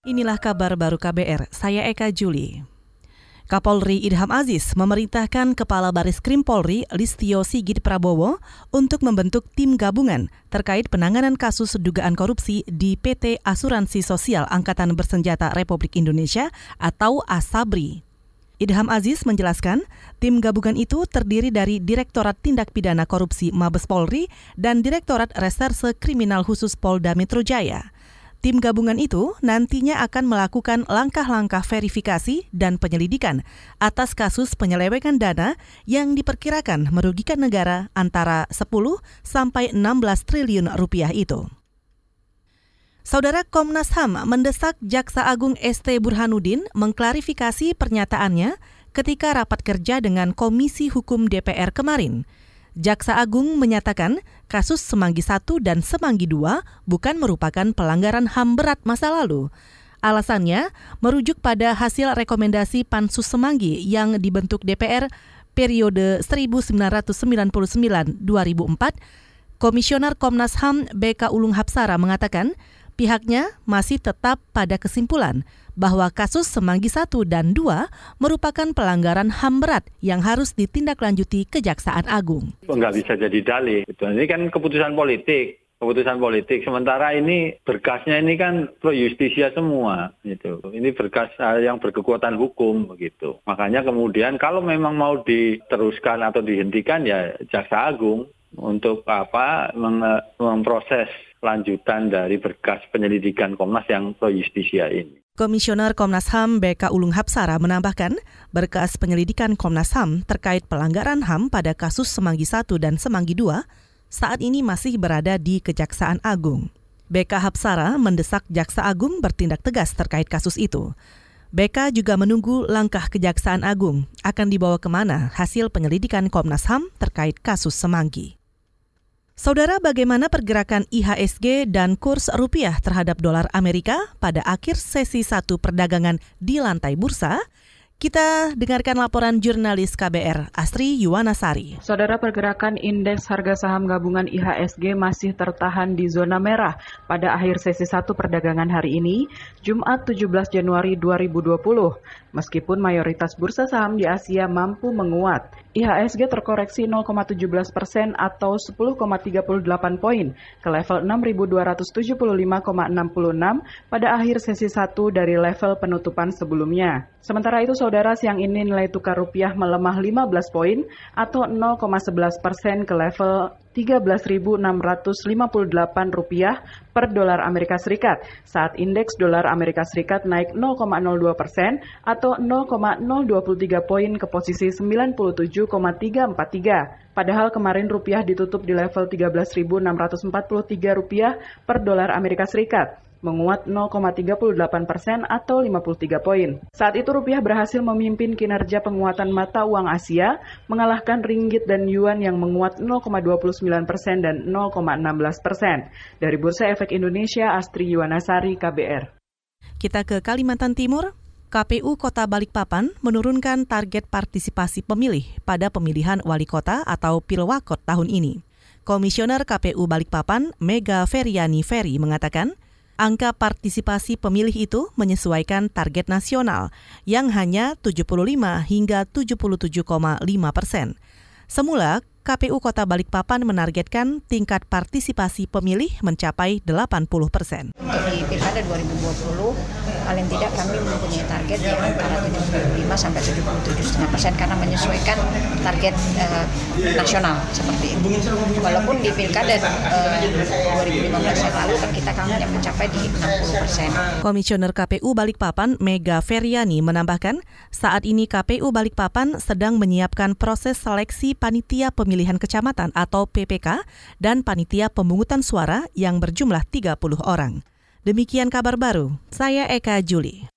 Inilah kabar baru KBR, saya Eka Juli. Kapolri Idham Aziz memerintahkan Kepala Bariskrim Polri Listio Sigit Prabowo untuk membentuk tim gabungan terkait penanganan kasus dugaan korupsi di PT Asuransi Sosial Angkatan Bersenjata Republik Indonesia atau Asabri. Idham Aziz menjelaskan, tim gabungan itu terdiri dari Direktorat Tindak Pidana Korupsi Mabes Polri dan Direktorat Reserse Kriminal Khusus Polda Metro Jaya. Tim gabungan itu nantinya akan melakukan langkah-langkah verifikasi dan penyelidikan atas kasus penyelewengan dana yang diperkirakan merugikan negara antara 10 sampai 16 triliun rupiah itu. Saudara, Komnas HAM mendesak Jaksa Agung ST Burhanuddin mengklarifikasi pernyataannya ketika rapat kerja dengan Komisi Hukum DPR kemarin. Jaksa Agung menyatakan kasus Semanggi I dan Semanggi II bukan merupakan pelanggaran HAM berat masa lalu. Alasannya merujuk pada hasil rekomendasi Pansus Semanggi yang dibentuk DPR periode 1999-2004. Komisioner Komnas HAM Beka Ulung Hapsara mengatakan pihaknya masih tetap pada kesimpulan bahwa kasus Semanggi I dan II merupakan pelanggaran HAM berat yang harus ditindaklanjuti Kejaksaan Agung. Nggak bisa jadi dalih. Ini kan keputusan politik. Sementara ini berkasnya ini kan pro justisia semua. Gitu. Ini berkas yang berkekuatan hukum begitu. Makanya kemudian kalau memang mau diteruskan atau dihentikan ya Jaksa Agung untuk memproses lanjutan dari berkas penyelidikan Komnas yang pro justisia ini. Komisioner Komnas HAM Beka Ulung Hapsara menambahkan, berkas penyelidikan Komnas HAM terkait pelanggaran HAM pada kasus Semanggi I dan Semanggi II saat ini masih berada di Kejaksaan Agung. Beka Hapsara mendesak Jaksa Agung bertindak tegas terkait kasus itu. Beka juga menunggu langkah Kejaksaan Agung akan dibawa kemana hasil penyelidikan Komnas HAM terkait kasus Semanggi. Saudara, bagaimana pergerakan IHSG dan kurs rupiah terhadap dolar Amerika pada akhir sesi 1 perdagangan di lantai bursa? Kita dengarkan laporan jurnalis KBR, Astri Yuwanasari. Saudara, pergerakan indeks harga saham gabungan IHSG masih tertahan di zona merah pada akhir sesi 1 perdagangan hari ini, Jumat 17 Januari 2020. Meskipun mayoritas bursa saham di Asia mampu menguat, IHSG terkoreksi 0,17% atau 10,38 poin ke level 6.275,66 pada akhir sesi 1 dari level penutupan sebelumnya. Sementara itu, saudara, siang ini nilai tukar rupiah melemah 15 poin atau 0,11% ke level 13.658 rupiah per dolar Amerika Serikat. Saat indeks dolar Amerika Serikat naik 0,02% atau 0,023 poin ke posisi 97,343. Padahal kemarin rupiah ditutup di level 13.643 rupiah per dolar Amerika Serikat, menguat 0,38% atau 53 poin. Saat itu rupiah berhasil memimpin kinerja penguatan mata uang Asia, mengalahkan ringgit dan yuan yang menguat 0,29% dan 0,16%. Dari Bursa Efek Indonesia, Astri Yuwanasari, KBR. Kita ke Kalimantan Timur. KPU Kota Balikpapan menurunkan target partisipasi pemilih pada pemilihan wali kota atau Pilwakot tahun ini. Komisioner KPU Balikpapan, Mega Feryani Ferry, mengatakan angka partisipasi pemilih itu menyesuaikan target nasional yang hanya 75 hingga 77,5%. Semula, KPU Kota Balikpapan menargetkan tingkat partisipasi pemilih mencapai 80%. Di Pilkada 2020, paling tidak kami mempunyai target di antara 75 sampai 77,5% karena menyesuaikan target nasional seperti itu. Walaupun di Pilkada 2015 yang lalu kan kita hanya mencapai di 60%. Komisioner KPU Balikpapan Mega Feryani menambahkan, saat ini KPU Balikpapan sedang menyiapkan proses seleksi panitia pemilihan kecamatan atau PPK dan panitia pemungutan suara yang berjumlah 30 orang. Demikian kabar baru, saya Eka Juli.